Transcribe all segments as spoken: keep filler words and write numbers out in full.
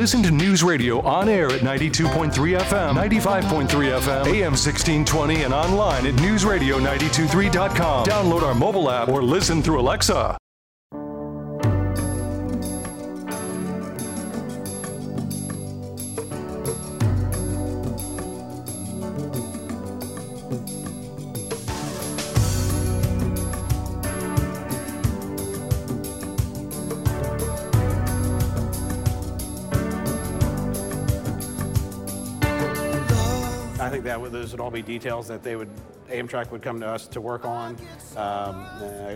Listen to News Radio on air at ninety-two point three F M, ninety-five point three F M, A M sixteen twenty, and online at news radio nine two three dot com. Download our mobile app or listen through Alexa. I think that would, those would all be details that they would, Amtrak would come to us to work on. Um,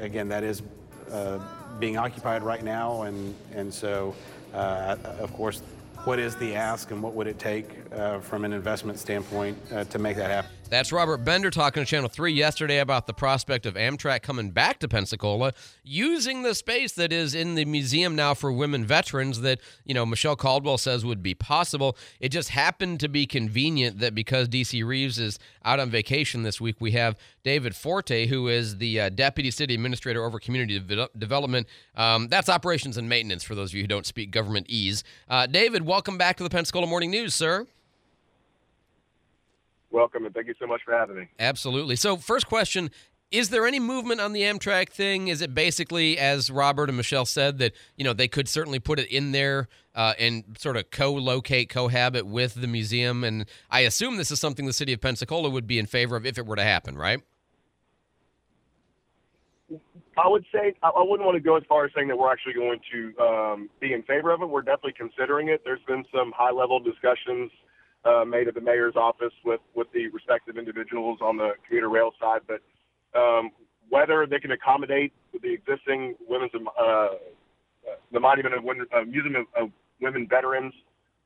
again, that is uh, being occupied right now, and and so, uh, of course, what is the ask and what would it take uh, from an investment standpoint uh, to make that happen? That's Robert Bender talking to Channel three yesterday about the prospect of Amtrak coming back to Pensacola, using the space that is in the museum now for women veterans that, you know, Michelle Caldwell says would be possible. It just happened to be convenient that because D C Reeves is out on vacation this week, we have David Forte, who is the uh, Deputy City Administrator over Community De- Development. Um, that's Operations and Maintenance, for those of you who don't speak government-ese. Uh, David, welcome back to the Pensacola Morning News, sir. Welcome, and thank you so much for having me. Absolutely. So first question, is there any movement on the Amtrak thing? Is it basically, as Robert and Michelle said, that, you know, they could certainly put it in there uh, and sort of co-locate, cohabit with the museum? And I assume this is something the city of Pensacola would be in favor of if it were to happen, right? I would say I wouldn't want to go as far as saying that we're actually going to um, be in favor of it. We're definitely considering it. There's been some high-level discussions Uh, made at the mayor's office with, with the respective individuals on the commuter rail side, but um, whether they can accommodate the existing women's uh, the monument of women, uh, museum of, of women veterans,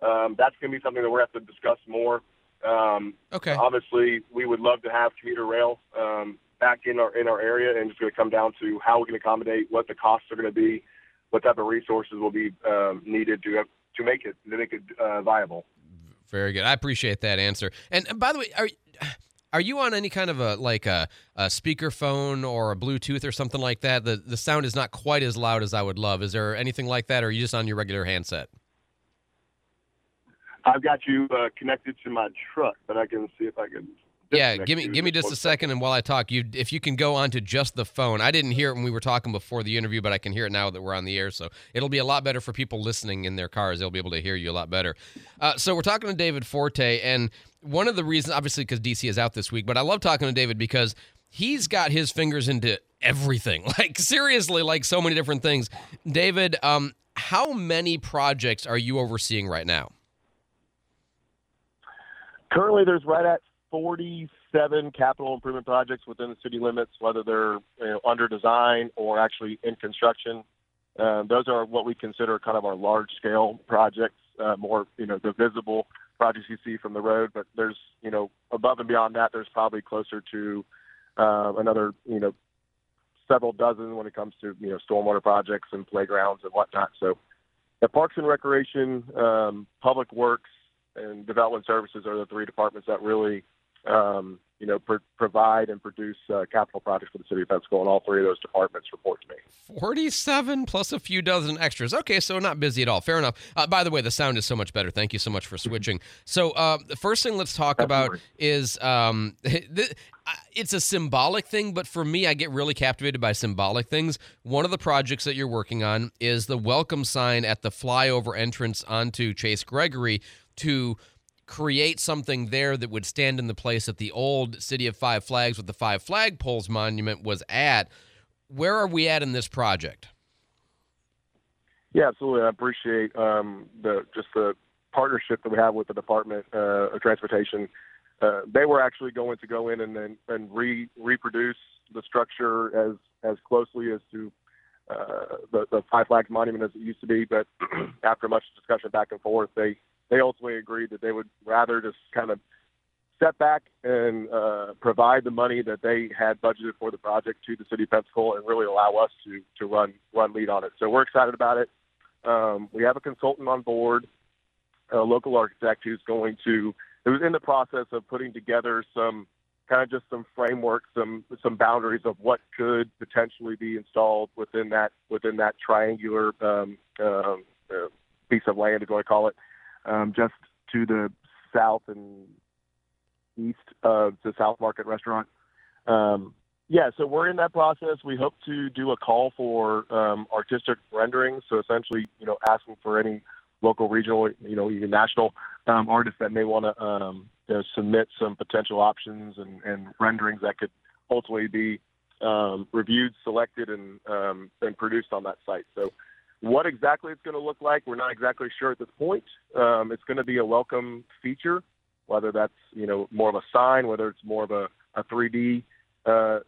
um, that's going to be something that we're going to have to discuss more. Um, okay. Obviously, we would love to have commuter rail um, back in our in our area, and it's going to come down to how we can accommodate, what the costs are going to be, what type of resources will be um, needed to have, to make it to make it uh, viable. Very good. I appreciate that answer. And, and by the way, are are you on any kind of a like a, a speakerphone or a Bluetooth or something like that? The the sound is not quite as loud as I would love. Is there anything like that, or are you just on your regular handset? I've got you uh, connected to my truck, but I can see if I can. Yeah, give me give me just a second, and while I talk, you if you can go on to just the phone. I didn't hear it when we were talking before the interview, but I can hear it now that we're on the air, so it'll be a lot better for people listening in their cars. They'll be able to hear you a lot better. Uh, so we're talking to David Forte, and one of the reasons, obviously, because D C is out this week, but I love talking to David because he's got his fingers into everything, like seriously, like so many different things. David, um, how many projects are you overseeing right now? Currently, there's right at forty-seven capital improvement projects within the city limits, whether they're, you know, under design or actually in construction. Uh, those are what we consider kind of our large-scale projects, uh, more, you know, the visible projects you see from the road. But there's, you know, above and beyond that, there's probably closer to uh, another, you know, several dozen when it comes to, you know, stormwater projects and playgrounds and whatnot. So the Parks and Recreation, um, Public Works, and Development Services are the three departments that really – Um, you know, pr- provide and produce uh, capital projects for the city of Pensacola, and all three of those departments report to me. forty-seven plus a few dozen extras. Okay, so not busy at all. Fair enough. Uh, by the way, the sound is so much better. Thank you so much for switching. So uh, the first thing let's talk Absolutely. about is um, th- it's a symbolic thing, but for me, I get really captivated by symbolic things. One of the projects that you're working on is the welcome sign at the flyover entrance onto Chase Gregory to create something there that would stand in the place that the old City of Five Flags with the Five Flag Poles monument was at. Where are we at in this project? Yeah, absolutely. I appreciate um, the just the partnership that we have with the Department uh, of Transportation. Uh, they were actually going to go in and and, and re, reproduce the structure as, as closely as to uh, the, the Five Flags monument as it used to be, but after much discussion back and forth, they They ultimately agreed that they would rather just kind of step back and uh, provide the money that they had budgeted for the project to the city of Pensacola and really allow us to to run run lead on it. So we're excited about it. Um, we have a consultant on board, a local architect who's going to, it was in the process of putting together some kind of just some framework, some some boundaries of what could potentially be installed within that within that triangular um, uh, uh, piece of land, as I call it, um, just to the south and east of the South Market restaurant. Um, yeah, so we're in that process. We hope to do a call for um, artistic renderings, so essentially, you know, asking for any local, regional, you know, even national um, artists that may want to um, you know, submit some potential options and, and renderings that could ultimately be um, reviewed, selected, and um, and produced on that site. So what exactly it's going to look like, we're not exactly sure at this point. Um, it's going to be a welcome feature, whether that's, you know, more of a sign, whether it's more of a, a three D uh,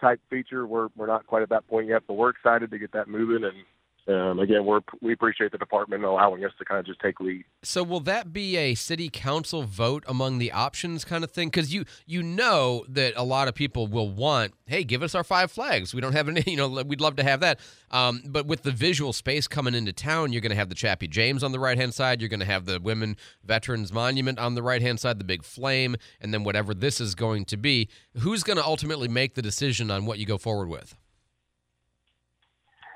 type feature. We're we're not quite at that point yet, but we're excited to get that moving. And Um, again, we're, we appreciate the department allowing us to kind of just take lead. So will that be a city council vote among the options kind of thing? Because you, you know that a lot of people will want, hey, give us our five flags. We don't have any, you know, we'd love to have that. Um, but with the visual space coming into town, you're going to have the Chappie James on the right-hand side. You're going to have the Women Veterans Monument on the right-hand side, the big flame, and then whatever this is going to be. Who's going to ultimately make the decision on what you go forward with?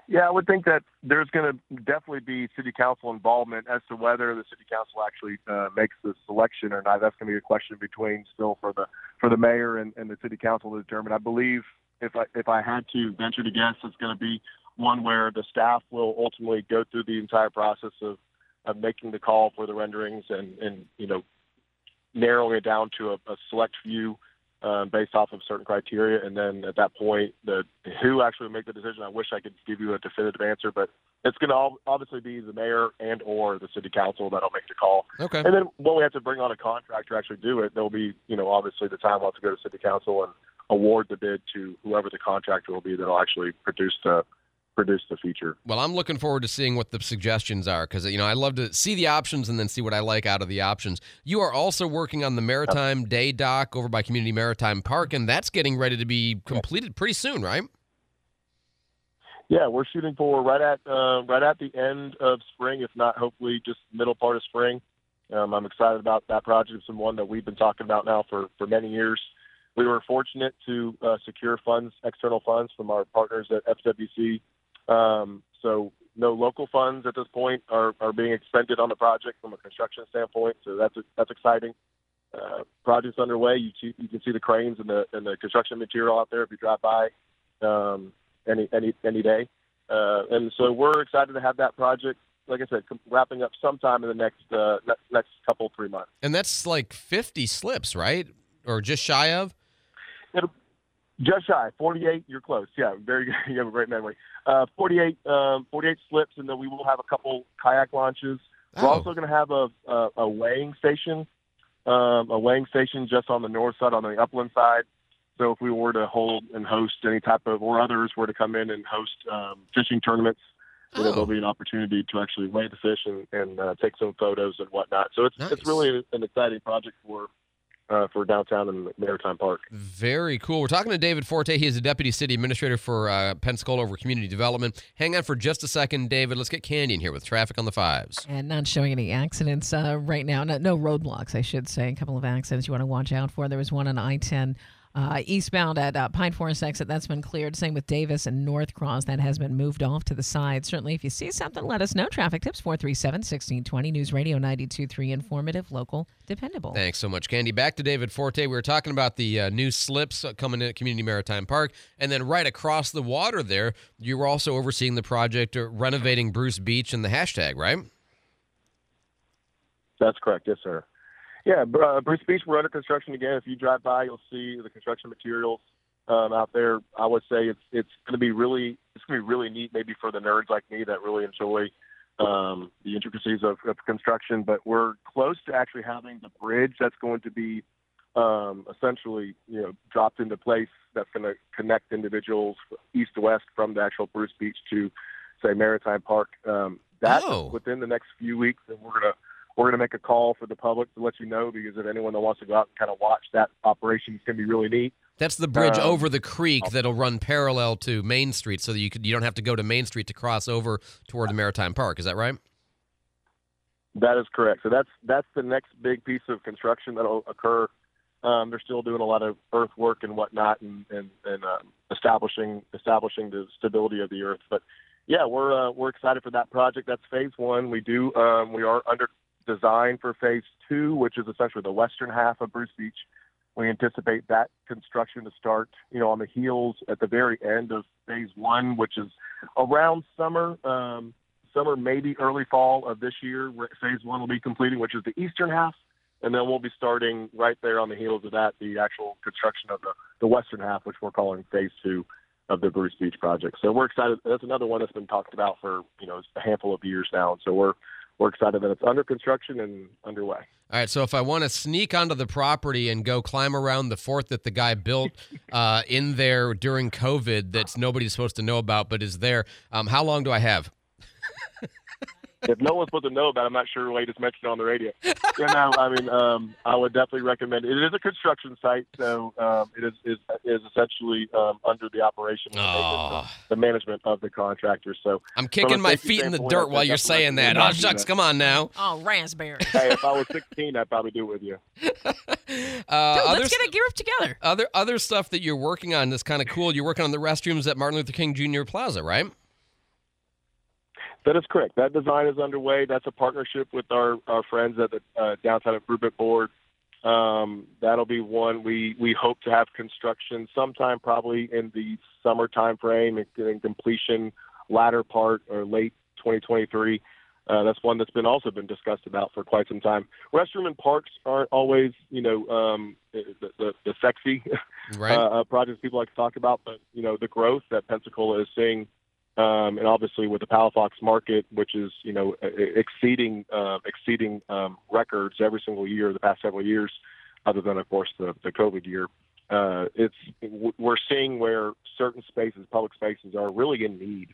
Yeah, I would think that there's going to definitely be city council involvement as to whether the city council actually uh, makes the selection or not. That's going to be a question between still for the for the mayor and, and the city council to determine. I believe, if I if I had to venture to guess, it's going to be one where the staff will ultimately go through the entire process of, of making the call for the renderings and, and you know, narrowing it down to a, a select few. Uh, based off of certain criteria, and then at that point, the who actually make the decision, I wish I could give you a definitive answer, but it's going to obviously be the mayor and or the city council that'll make the call. Okay. And then when we have to bring on a contractor to actually do it, there'll be, you know, obviously the time we'll have to go to city council and award the bid to whoever the contractor will be that'll actually produce the produce the feature. Well, I'm looking forward to seeing what the suggestions are because, you know, I love to see the options and then see what I like out of the options. You are also working on the Maritime Day Dock over by Community Maritime Park, and that's getting ready to be completed pretty soon, right? Yeah, we're shooting for right at uh, right at the end of spring, if not hopefully just middle part of spring. Um, I'm excited about that project. It's one that we've been talking about now for, for many years. We were fortunate to uh, secure funds, external funds from our partners at F W C. Um, so no local funds at this point are, are being expended on the project from a construction standpoint. So that's, that's exciting. Uh, project's underway. You, see, you can see the cranes and the, and the construction material out there if you drive by, um, any, any, any day. Uh, and so we're excited to have that project, like I said, wrapping up sometime in the next, uh, next, next couple, three months. And that's like fifty slips, right? Or just shy of? It'll, Just shy, forty-eight, you're close. Yeah, very good. You have a great memory. Uh, forty-eight, um, forty-eight slips, and then we will have a couple kayak launches. Oh. We're also going to have a, a, a weighing station, um, a weighing station just on the north side, on the upland side. So if we were to hold and host any type of, or others were to come in and host um, fishing tournaments, oh. you know, there'll be an opportunity to actually weigh the fish and, and uh, take some photos and whatnot. So it's nice. It's really an exciting project for Uh, for downtown and Maritime Park. Very cool. We're talking to David Forte. He is the Deputy City Administrator for uh, Pensacola over Community Development. Hang on for just a second, David. Let's get Candy in here with traffic on the fives. And not showing any accidents uh, right now. No, no roadblocks, I should say. A couple of accidents you want to watch out for. There was one on I ten uh, eastbound at uh, Pine Forest exit. That's been cleared. Same with Davis and North Cross. That has been moved off to the side. Certainly, if you see something, let us know. Traffic tips, four three seven, one six two zero. News Radio ninety-two point three, informative, local, dependable. Thanks so much, Candy. Back to David Forte. We were talking about the uh, new slips coming in at Community Maritime Park, and then right across the water there, you were also overseeing the project uh, renovating Bruce Beach and the hashtag, right? That's correct. Yes, sir. Yeah, uh, Bruce Beach, we're under construction again. If you drive by, you'll see the construction materials um, out there. I would say it's it's going to be really it's going to be really neat, maybe for the nerds like me that really enjoy um, the intricacies of, of construction. But we're close to actually having the bridge that's going to be um, essentially you know dropped into place. That's going to connect individuals east to west from the actual Bruce Beach to say Maritime Park. Um, that's oh. within the next few weeks, and we're going to. We're going to make a call for the public to let you know, because if anyone that wants to go out and kind of watch that operation, it's going to be really neat. That's the bridge um, over the creek that'll run parallel to Main Street, so that you could, you don't have to go to Main Street to cross over toward the Maritime Park. Is that right? That is correct. So that's that's the next big piece of construction that'll occur. Um, they're still doing a lot of earthwork and whatnot, and and, and uh, establishing establishing the stability of the earth, but yeah, we're uh, we're excited for that project. That's phase one. We do um, we are under design for phase two, which is essentially the western half of Bruce Beach. We anticipate that construction to start, you know, on the heels at the very end of phase one, which is around summer, um, summer, maybe early fall of this year. Phase one will be completing, which is the eastern half. And then we'll be starting right there on the heels of that, the actual construction of the, the western half, which we're calling phase two of the Bruce Beach project. So we're excited. That's another one that's been talked about for, you know, a handful of years now. And so we're, We're excited that it's under construction and underway. All right, so if I want to sneak onto the property and go climb around the fort that the guy built uh, in there during COVID that's nobody's supposed to know about but is there, um, how long do I have? If no one's supposed to know about it, I'm not sure Wade has mentioned it on the radio. You know, I mean, um, I would definitely recommend it. It is a construction site, so um, it is is, is essentially um, under the operation oh. the management of the contractor. So I'm kicking my feet in the dirt while you're saying that. Oh, shucks, come on now. Oh, raspberry. Hey, if I was sixteen, I'd probably do it with you. uh, Dude, let's get a gear up together. Other, other stuff that you're working on that's kind of cool, you're working on the restrooms at Martin Luther King Junior Plaza, right? That is correct. That design is underway. That's a partnership with our, our friends at the uh, Downtown Improvement Board. Um, that'll be one we, we hope to have construction sometime probably in the summer time frame and getting completion latter part or late twenty twenty-three. Uh, that's one that's been also been discussed about for quite some time. Restroom and parks aren't always, you know, um, the, the, the sexy right. uh, projects people like to talk about, but, you know, the growth that Pensacola is seeing, Um, and obviously with the Palafox market, which is, you know, exceeding uh, exceeding um, records every single year the past several years, other than, of course, the, the COVID year, uh, it's we're seeing where certain spaces, public spaces, are really in need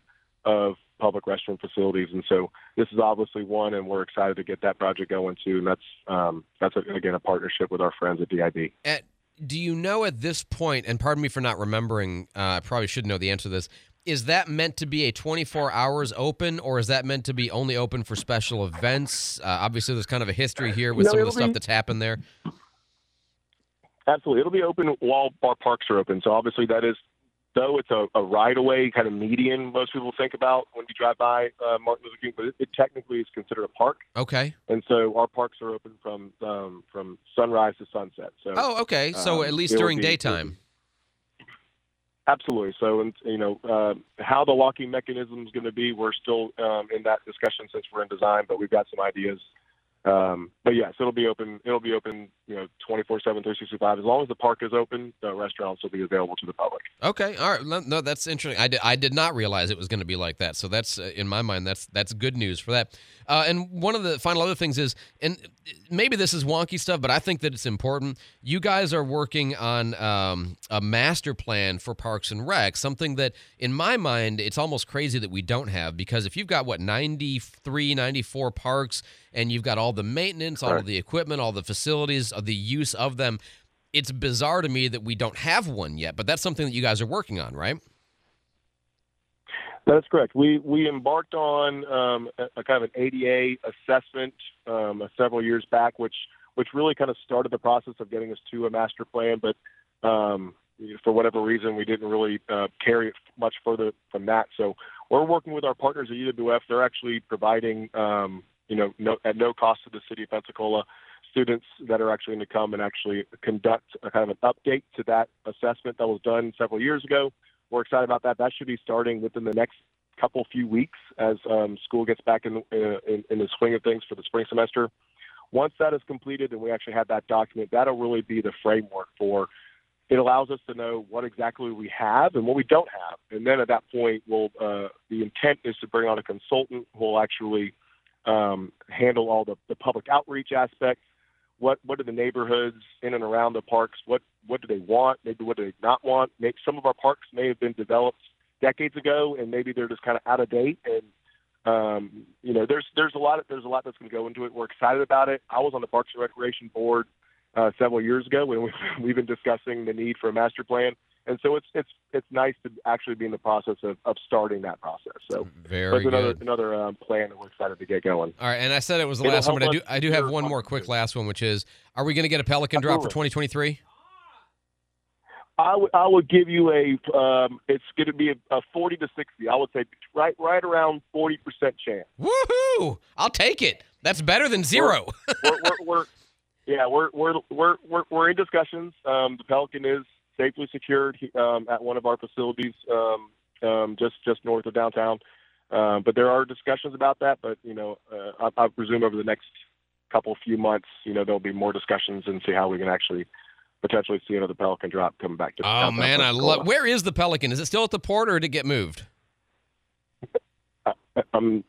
of public restroom facilities. And so this is obviously one, and we're excited to get that project going, too. And that's, um, that's a, again, a partnership with our friends at D I B. At, do you know at this point, and pardon me for not remembering, uh, I probably should know the answer to this, is that meant to be a twenty-four hours open, or is that meant to be only open for special events? Uh, obviously, there's kind of a history here with no, some of the be, stuff that's happened there. Absolutely. It'll be open while our parks are open. So, obviously, that is, though it's a, a right-of-way kind of median most people think about when you drive by uh, Martin Luther King, but it, it technically is considered a park. Okay. And so our parks are open from um, from sunrise to sunset. So, oh, okay. So, um, at least during be, daytime. Absolutely. So, and you know, uh, how the locking mechanism is going to be, we're still um, in that discussion since we're in design, but we've got some ideas. Um, but yes, it'll be open. It'll be open, you know, twenty-four seven, three sixty-five. As long as the park is open, the restaurants will be available to the public. Okay. All right. No, that's interesting. I did, I did not realize it was going to be like that. So that's, uh, in my mind, that's, that's good news for that. Uh, and one of the final other things is, and maybe this is wonky stuff, but I think that it's important. You guys are working on, um, a master plan for Parks and Rec, something that in my mind, it's almost crazy that we don't have, because if you've got what, ninety-three, ninety-four parks, and you've got all the maintenance, all of the equipment, all the facilities, the use of them. It's bizarre to me that we don't have one yet, but that's something that you guys are working on, right? That's correct. We we embarked on um, a, a kind of an A D A assessment um, several years back, which which really kind of started the process of getting us to a master plan, but um, for whatever reason, we didn't really uh, carry it much further from that. So we're working with our partners at U W F. They're actually providing um, you know, no, at no cost to the city of Pensacola, students that are actually going to come and actually conduct a kind of an update to that assessment that was done several years ago. We're excited about that. That should be starting within the next couple few weeks as um, school gets back in, uh, in in the swing of things for the spring semester. Once that is completed and we actually have that document, that'll really be the framework for it. Allows us to know what exactly we have and what we don't have. And then at that point, we'll uh, the intent is to bring on a consultant who will actually Um, handle all the, the public outreach aspects. What what are the neighborhoods in and around the parks? What what do they want? Maybe what do they not want? Maybe some of our parks may have been developed decades ago, and maybe they're just kind of out of date. And um, you know, there's there's a lot there's a lot that's going to go into it. We're excited about it. I was on the Parks and Recreation Board uh, several years ago when we, we've been discussing the need for a master plan. And so it's it's it's nice to actually be in the process of, of starting that process. So Very there's another good. another um, plan that we're excited to get going. All right, and I said it was the It'll last one, but I do I do have one more quick last one, which is: are we going to get a Pelican Absolutely. drop for twenty twenty-three? I would I would give you a um, it's going to be a, a forty to sixty. I would say right right around forty percent chance. Woohoo! I'll take it. That's better than zero. We're, we're, we're, we're yeah we're we're we're we're we're in discussions. Um, the Pelican is safely secured um, at one of our facilities um, um, just just north of downtown. Um, but there are discussions about that. But you know, uh, I, I presume over the next couple few months, you know, there'll be more discussions and see how we can actually potentially see another Pelican drop coming back to. Oh man, I love. Where is the Pelican? Is it still at the port, or did it get moved? I, I'm,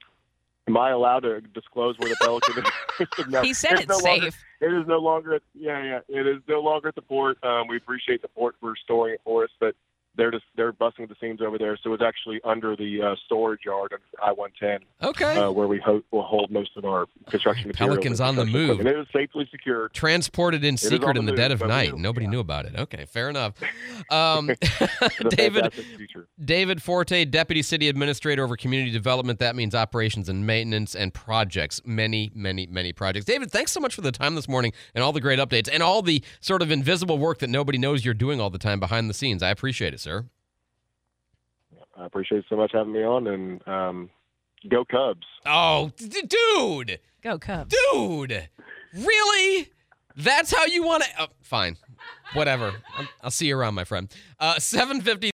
am I allowed to disclose where the Pelican is? No, he said it's, it's no safe. Longer, it is no longer. At, yeah, yeah. It is no longer at the port. Um, we appreciate the port for storing it for us, but they're just they're busting the seams over there. So it's actually under the uh, storage yard of I one ten. Okay, uh, where we ho- will hold most of our construction materials. Pelican's on the move. And it is safely secured. Transported in it secret in the, the dead of night. Nobody yeah. knew about it. Okay, fair enough. Um, David David Forte, Deputy City Administrator over Community Development. That means operations and maintenance and projects. Many, many, many projects. David, thanks so much for the time this morning and all the great updates and all the sort of invisible work that nobody knows you're doing all the time behind the scenes. I appreciate it, sir. I appreciate it so much having me on, and um, go Cubs. Oh, d- dude. Go Cubs. Dude. Really? That's how you want to? Oh, fine. Whatever. I'll see you around, my friend. Uh, seven fifty.